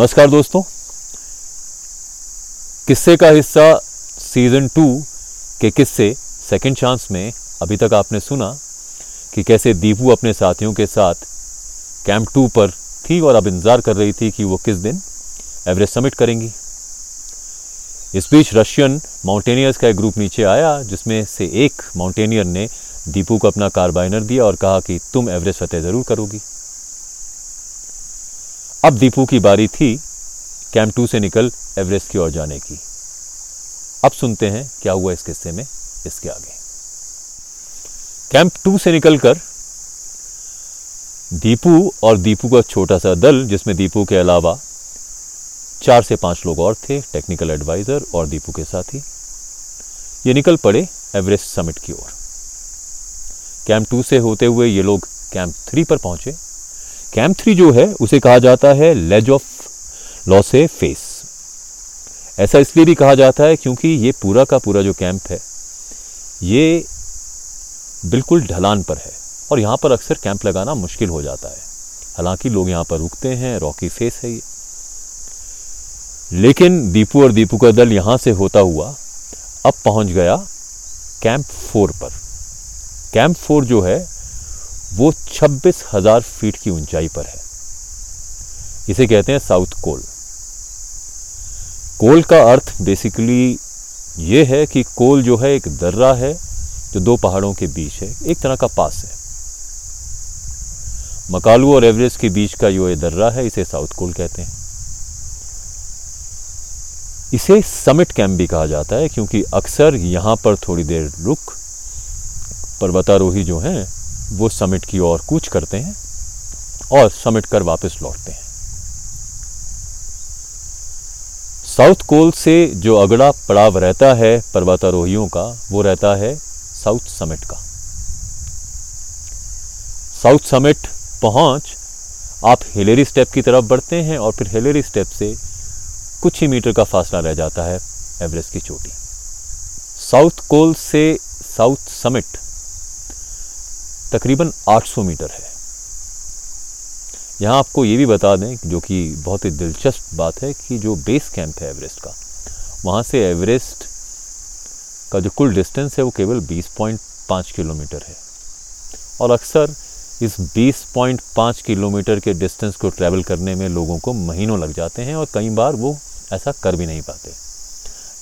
नमस्कार दोस्तों, किस्से का हिस्सा सीजन 2 के किस्से सेकंड चांस में अभी तक आपने सुना कि कैसे दीपू अपने साथियों के साथ कैंप 2 पर थी और अब इंतज़ार कर रही थी कि वो किस दिन एवरेस्ट समिट करेंगी। इस बीच रशियन माउंटेनियर्स का एक ग्रुप नीचे आया जिसमें से एक माउंटेनियर ने दीपू को अपना कार्बाइनर दिया और कहा कि तुम एवरेस्ट फतेह ज़रूर करोगी। अब दीपू की बारी थी कैंप 2 से निकल एवरेस्ट की ओर जाने की। अब सुनते हैं क्या हुआ इस किस्से में इसके आगे। कैंप 2 से निकलकर दीपू और दीपू का छोटा सा दल, जिसमें दीपू के अलावा 4 से 5 लोग और थे, टेक्निकल एडवाइज़र और दीपू के साथी, ये निकल पड़े एवरेस्ट समिट की ओर। कैंप 2 से होते हुए ये लोग कैंप 3 पर पहुंचे। कैंप 3 जो है उसे कहा जाता है लेज ऑफ लॉसे फेस। ऐसा इसलिए भी कहा जाता है क्योंकि ये पूरा का पूरा जो कैंप है ये बिल्कुल ढलान पर है और यहाँ पर अक्सर कैंप लगाना मुश्किल हो जाता है। हालांकि लोग यहाँ पर रुकते हैं, रॉकी फेस है ये। लेकिन दीपू और दीपू का दल यहाँ से होता हुआ अब पहुँच गया कैंप 4 पर। कैंप 4 जो है वो 26,000 फीट की ऊंचाई पर है। इसे कहते हैं साउथ कोल। कोल का अर्थ बेसिकली ये है कि कोल जो है एक दर्रा है जो 2 पहाड़ों के बीच है, एक तरह का पास है। मकालू और एवरेस्ट के बीच का ये दर्रा है, इसे साउथ कोल कहते हैं। इसे समिट कैंप भी कहा जाता है क्योंकि अक्सर यहाँ पर थोड़ी देर रुक पर्वतारोही जो हैं वो समिट की ओर कूच करते हैं और समिट कर वापस लौटते हैं। साउथ कोल से जो अगला पड़ाव रहता है पर्वतारोहियों का वो रहता है साउथ समिट का। साउथ समिट पहुंच आप हिलेरी स्टेप की तरफ बढ़ते हैं और फिर हिलेरी स्टेप से कुछ ही मीटर का फासला रह जाता है एवरेस्ट की चोटी। साउथ कोल से साउथ समिट तकरीबन 800 मीटर है। यहाँ आपको ये भी बता दें जो कि बहुत ही दिलचस्प बात है कि जो बेस कैंप है एवरेस्ट का, वहाँ से एवरेस्ट का जो कुल डिस्टेंस है वो केवल 20.5 किलोमीटर है और अक्सर इस 20.5 किलोमीटर के डिस्टेंस को ट्रैवल करने में लोगों को महीनों लग जाते हैं और कई बार वो ऐसा कर भी नहीं पाते।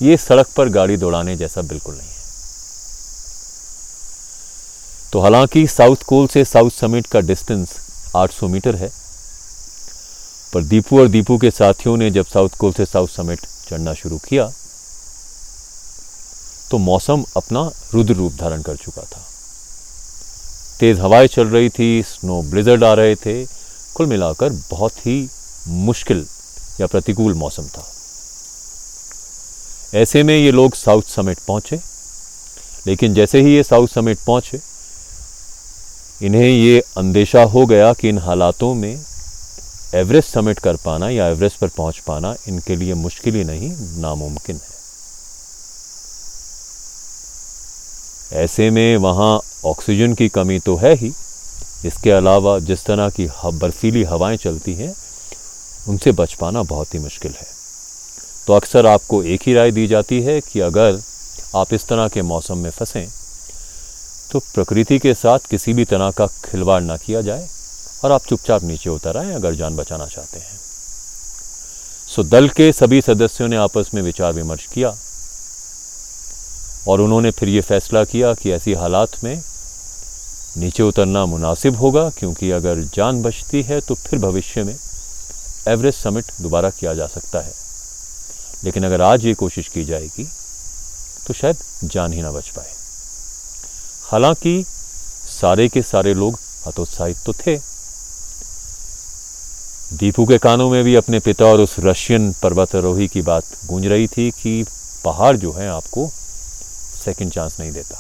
ये सड़क पर गाड़ी दौड़ाने जैसा बिल्कुल नहीं है। तो हालांकि साउथ कोल से साउथ समिट का डिस्टेंस 800 मीटर है, पर दीपू और दीपू के साथियों ने जब साउथ कोल से साउथ समिट चढ़ना शुरू किया तो मौसम अपना रुद्र रूप धारण कर चुका था। तेज़ हवाएं चल रही थी, स्नो ब्लिजर्ड आ रहे थे। कुल मिलाकर बहुत ही मुश्किल या प्रतिकूल मौसम था। ऐसे में ये लोग साउथ समिट पहुंचे, लेकिन जैसे ही ये साउथ समिट पहुंचे इन्हें ये अंदेशा हो गया कि इन हालातों में एवरेस्ट समिट कर पाना या एवरेस्ट पर पहुंच पाना इनके लिए मुश्किल ही नहीं नामुमकिन है। ऐसे में वहाँ ऑक्सीजन की कमी तो है ही, इसके अलावा जिस तरह की बर्फीली हवाएं चलती हैं उनसे बच पाना बहुत ही मुश्किल है। तो अक्सर आपको एक ही राय दी जाती है कि अगर आप इस तरह के मौसम में फंसें तो प्रकृति के साथ किसी भी तरह का खिलवाड़ ना किया जाए और आप चुपचाप नीचे उतर आएं अगर जान बचाना चाहते हैं। सो दल के सभी सदस्यों ने आपस में विचार विमर्श किया और उन्होंने फिर ये फैसला किया कि ऐसी हालात में नीचे उतरना मुनासिब होगा क्योंकि अगर जान बचती है तो फिर भविष्य में एवरेस्ट समिट दोबारा किया जा सकता है, लेकिन अगर आज ये कोशिश की जाएगी तो शायद जान ही ना बच पाए। हालांकि सारे के सारे लोग हतोत्साहित तो थे। दीपू के कानों में भी अपने पिता और उस रशियन पर्वतारोही की बात गूंज रही थी कि पहाड़ जो है आपको सेकंड चांस नहीं देता,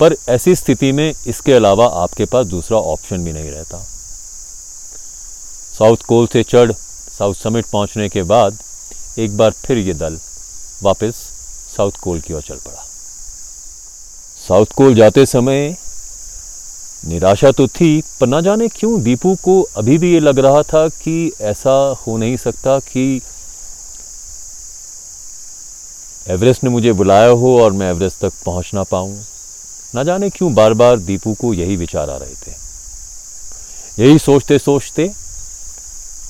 पर ऐसी स्थिति में इसके अलावा आपके पास दूसरा ऑप्शन भी नहीं रहता। साउथ कोल से चढ़ साउथ समिट पहुंचने के बाद एक बार फिर ये दल वापस साउथ कोल की ओर चल पड़ा। साउथ कोल जाते समय निराशा तो थी, पर ना जाने क्यों दीपू को अभी भी ये लग रहा था कि ऐसा हो नहीं सकता कि एवरेस्ट ने मुझे बुलाया हो और मैं एवरेस्ट तक पहुंच ना पाऊं। ना जाने क्यों बार बार दीपू को यही विचार आ रहे थे। यही सोचते सोचते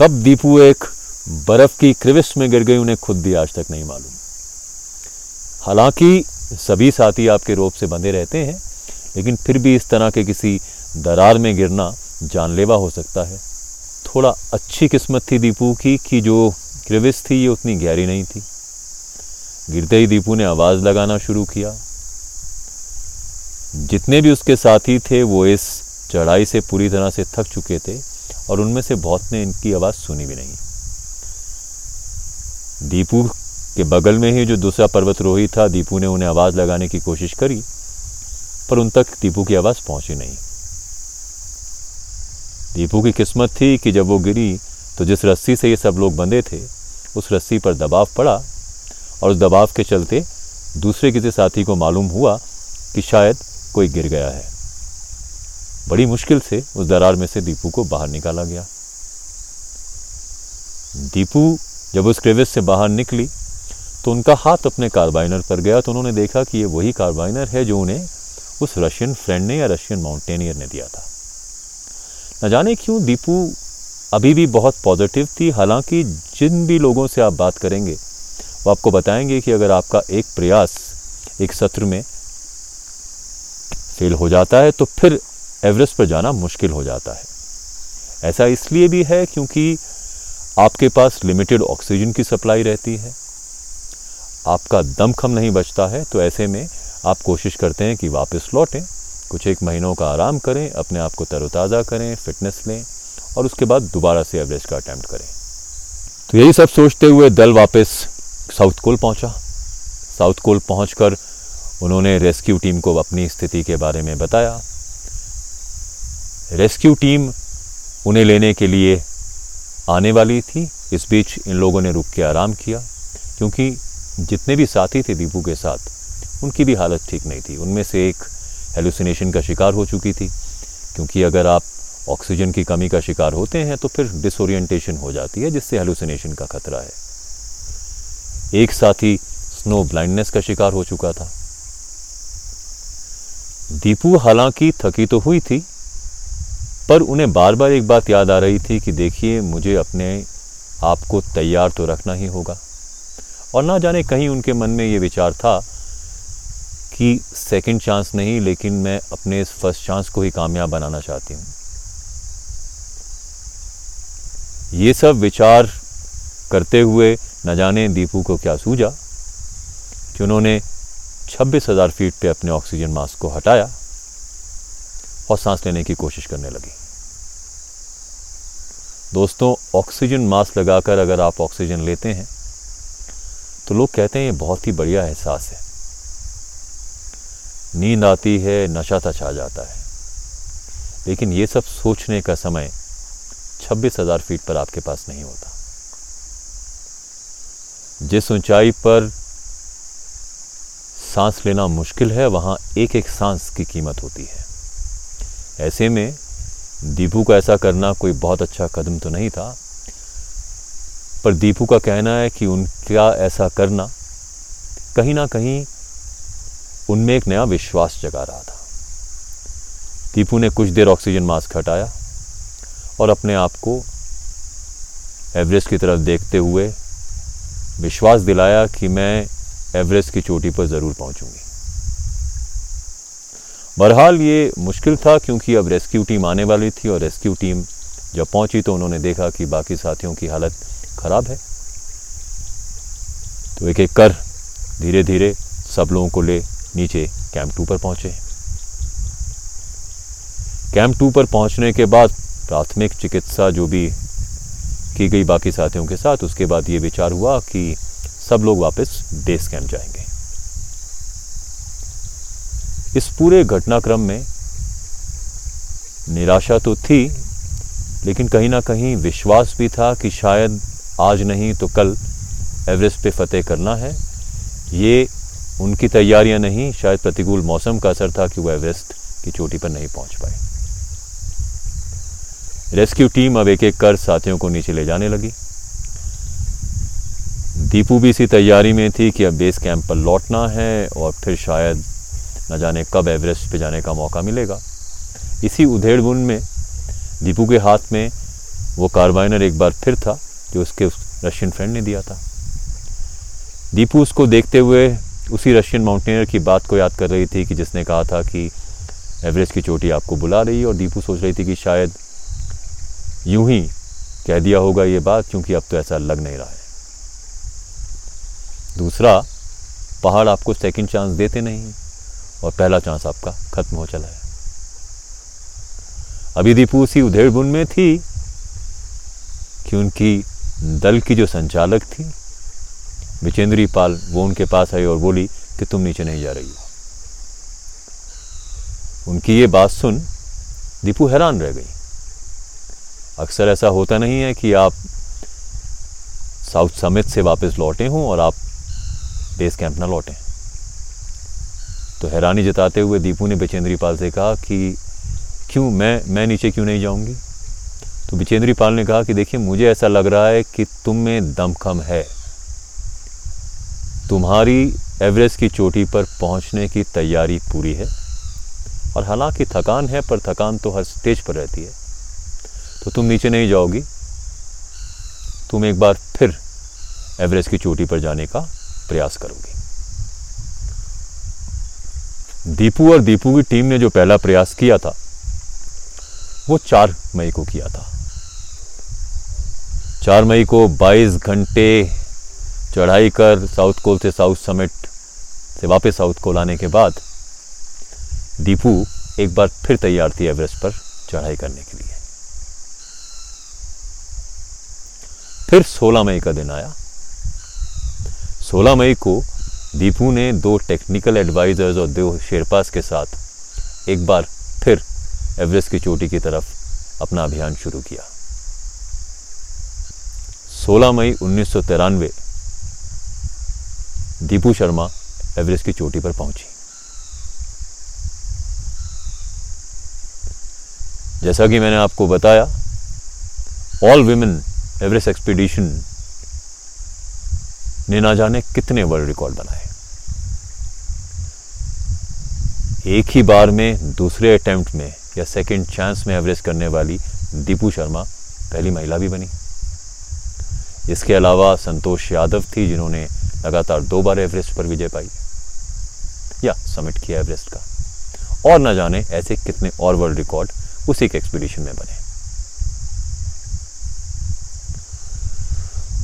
कब दीपू एक बर्फ़ की क्रिविस में गिर गई उन्हें खुद भी आज तक नहीं मालूम। हालांकि सभी साथी आपके रोप से बंधे रहते हैं, लेकिन फिर भी इस तरह के किसी दरार में गिरना जानलेवा हो सकता है। थोड़ा अच्छी किस्मत थी दीपू की कि जो क्रिविस थी ये उतनी गहरी नहीं थी। गिरते ही दीपू ने आवाज़ लगाना शुरू किया। जितने भी उसके साथी थे वो इस चढ़ाई से पूरी तरह से थक चुके थे और उनमें से बहुत ने इनकी आवाज़ सुनी भी नहीं। दीपू के बगल में ही जो दूसरा पर्वतरोही था, दीपू ने उन्हें आवाज़ लगाने की कोशिश करी पर उन तक दीपू की आवाज़ पहुंची नहीं। दीपू की किस्मत थी कि जब वो गिरी तो जिस रस्सी से ये सब लोग बंधे थे उस रस्सी पर दबाव पड़ा और उस दबाव के चलते दूसरे किसी साथी को मालूम हुआ कि शायद कोई गिर गया है। बड़ी मुश्किल से उस दरार में से दीपू को बाहर निकाला गया। दीपू जब उस क्रेविस से बाहर निकली तो उनका हाथ अपने कार्बाइनर पर गया तो उन्होंने देखा कि ये वही कार्बाइनर है जो उन्हें उस रशियन फ्रेंड ने या रशियन माउंटेनियर ने दिया था। न जाने क्यों दीपू अभी भी बहुत पॉजिटिव थी। हालांकि जिन भी लोगों से आप बात करेंगे वो आपको बताएंगे कि अगर आपका एक प्रयास एक सत्र में फेल हो जाता है तो फिर एवरेस्ट पर जाना मुश्किल हो जाता है। ऐसा इसलिए भी है क्योंकि आपके पास लिमिटेड ऑक्सीजन की सप्लाई रहती है, आपका दमखम नहीं बचता है। तो ऐसे में आप कोशिश करते हैं कि वापस लौटें, कुछ एक महीनों का आराम करें, अपने आप को तरोताज़ा करें, फिटनेस लें और उसके बाद दोबारा से एवरेस्ट का अटैम्प्ट करें। तो यही सब सोचते हुए दल वापस साउथ कोल पहुंचा। साउथ कोल पहुंचकर उन्होंने रेस्क्यू टीम को अपनी स्थिति के बारे में बताया। रेस्क्यू टीम उन्हें लेने के लिए आने वाली थी। इस बीच इन लोगों ने रुक के आराम किया क्योंकि जितने भी साथी थे दीपू के साथ उनकी भी हालत ठीक नहीं थी। उनमें से एक हेलुसिनेशन का शिकार हो चुकी थी क्योंकि अगर आप ऑक्सीजन की कमी का शिकार होते हैं तो फिर डिसोरिएंटेशन हो जाती है जिससे हेलुसिनेशन का खतरा है। एक साथी स्नो ब्लाइंडनेस का शिकार हो चुका था। दीपू हालांकि थकी तो हुई थी पर उन्हें बार बार एक बात याद आ रही थी कि देखिए मुझे अपने आप को तैयार तो रखना ही होगा। और ना जाने कहीं उनके मन में ये विचार था कि सेकंड चांस नहीं, लेकिन मैं अपने इस फर्स्ट चांस को ही कामयाब बनाना चाहती हूँ। ये सब विचार करते हुए न जाने दीपू को क्या सूझा कि उन्होंने 26,000 फीट पे अपने ऑक्सीजन मास्क को हटाया और सांस लेने की कोशिश करने लगी। दोस्तों, ऑक्सीजन मास्क लगाकर अगर आप ऑक्सीजन लेते हैं तो लोग कहते हैं ये बहुत ही बढ़िया एहसास है, नींद आती है, नशा सा छा जाता है। लेकिन ये सब सोचने का समय 26,000 फीट पर आपके पास नहीं होता। जिस ऊंचाई पर सांस लेना मुश्किल है वहाँ एक एक सांस की कीमत होती है। ऐसे में दीपू का ऐसा करना कोई बहुत अच्छा कदम तो नहीं था, पर दीपू का कहना है कि उनका ऐसा करना कहीं ना कहीं उनमें एक नया विश्वास जगा रहा था। दीपू ने कुछ देर ऑक्सीजन मास्क हटाया और अपने आप को एवरेस्ट की तरफ देखते हुए विश्वास दिलाया कि मैं एवरेस्ट की चोटी पर ज़रूर पहुंचूंगी। बहरहाल ये मुश्किल था क्योंकि अब रेस्क्यू टीम आने वाली थी और रेस्क्यू टीम जब पहुंची तो उन्होंने देखा कि बाकी साथियों की हालत ख़राब है। तो एक एक कर धीरे धीरे सब लोगों को ले नीचे कैंप 2 पर पहुंचे। कैंप 2 पर पहुंचने के बाद प्राथमिक चिकित्सा जो भी की गई बाकी साथियों के साथ, उसके बाद ये विचार हुआ कि सब लोग वापस बेस कैंप जाएंगे। इस पूरे घटनाक्रम में निराशा तो थी, लेकिन कहीं ना कहीं विश्वास भी था कि शायद आज नहीं तो कल एवरेस्ट पे फतेह करना है। ये उनकी तैयारियां नहीं, शायद प्रतिकूल मौसम का असर था कि वो एवरेस्ट की चोटी पर नहीं पहुंच पाए। रेस्क्यू टीम अब एक एक कर साथियों को नीचे ले जाने लगी। दीपू भी इसी तैयारी में थी कि अब बेस कैंप पर लौटना है और फिर शायद न जाने कब एवरेस्ट पे जाने का मौका मिलेगा। इसी उधेड़बुन में दीपू के हाथ में वो कार्बाइनर एक बार फिर था जो उसके रशियन फ्रेंड ने दिया था। दीपू उसको देखते हुए उसी रशियन माउंटेनियर की बात को याद कर रही थी कि जिसने कहा था कि एवरेस्ट की चोटी आपको बुला रही है, और दीपू सोच रही थी कि शायद यूं ही कह दिया होगा ये बात, क्योंकि अब तो ऐसा लग नहीं रहा है। दूसरा, पहाड़ आपको सेकंड चांस देते नहीं और पहला चांस आपका खत्म हो चला है। अभी दीपू उसी उधेड़बुन में थी कि उनकी दल की जो संचालक थी बचेंद्री पाल, वो उनके पास आई और बोली कि तुम नीचे नहीं जा रही हो। उनकी ये बात सुन दीपू हैरान रह गई। अक्सर ऐसा होता नहीं है कि आप साउथ समिट से वापस लौटे हों और आप बेस कैंप ना लौटें। तो हैरानी जताते हुए दीपू ने बचेंद्री पाल से कहा कि क्यों मैं नीचे क्यों नहीं जाऊंगी? तो बचेंद्री पाल ने कहा कि देखिए, मुझे ऐसा लग रहा है कि तुम में दमखम है। तुम्हारी एवरेस्ट की चोटी पर पहुंचने की तैयारी पूरी है, और हालांकि थकान है पर थकान तो हर स्टेज पर रहती है, तो तुम नीचे नहीं जाओगी। तुम एक बार फिर एवरेस्ट की चोटी पर जाने का प्रयास करोगी। दीपू और दीपू की टीम ने जो पहला प्रयास किया था वो 4 मई को किया था। 4 मई को 22 घंटे चढ़ाई कर साउथ कोल से साउथ समिट से वापस साउथ कोल आने के बाद दीपू एक बार फिर तैयार थी एवरेस्ट पर चढ़ाई करने के लिए। फिर 16 मई का दिन आया। 16 मई को दीपू ने 2 टेक्निकल एडवाइजर्स और 2 शेरपास के साथ एक बार फिर एवरेस्ट की चोटी की तरफ अपना अभियान शुरू किया। 16 मई 1993 दीपू शर्मा एवरेस्ट की चोटी पर पहुंची। जैसा कि मैंने आपको बताया, ऑल विमेन एवरेस्ट एक्सपीडिशन ने ना जाने कितने वर्ल्ड रिकॉर्ड बनाए। एक ही बार में दूसरे अटेम्प्ट में या सेकंड चांस में एवरेस्ट करने वाली दीपू शर्मा पहली महिला भी बनी। इसके अलावा संतोष यादव थी जिन्होंने लगातार 2 बार एवरेस्ट पर विजय पाई या समिट किया एवरेस्ट का, और ना जाने ऐसे कितने और वर्ल्ड रिकॉर्ड उसी के एक्सपीडिशन में बने।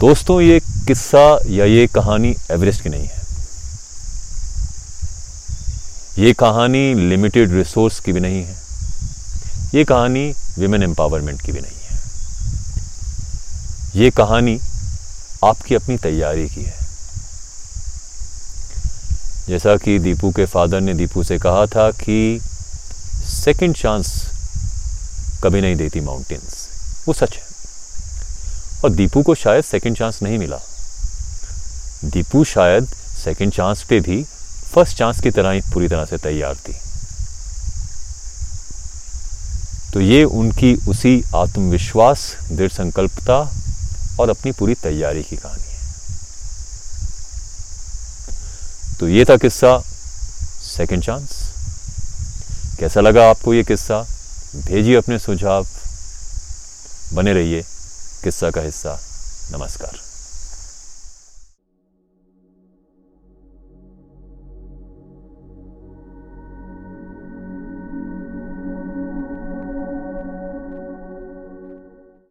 दोस्तों, ये किस्सा या ये कहानी एवरेस्ट की नहीं है। ये कहानी लिमिटेड रिसोर्स की भी नहीं है। ये कहानी विमेन एम्पावरमेंट की भी नहीं है। ये कहानी आपकी अपनी तैयारी की है। जैसा कि दीपू के फादर ने दीपू से कहा था कि सेकंड चांस कभी नहीं देती माउंटेन्स, वो सच है। और दीपू को शायद सेकंड चांस नहीं मिला। दीपू शायद सेकंड चांस पे भी फर्स्ट चांस की तरह ही पूरी तरह से तैयार थी। तो ये उनकी उसी आत्मविश्वास, दृढ़ संकल्पता और अपनी पूरी तैयारी की कहानी है। तो ये था किस्सा सेकंड चांस। कैसा लगा आपको ये किस्सा? भेजिए अपने सुझाव। बने रहिए किस्सा का हिस्सा। नमस्कार।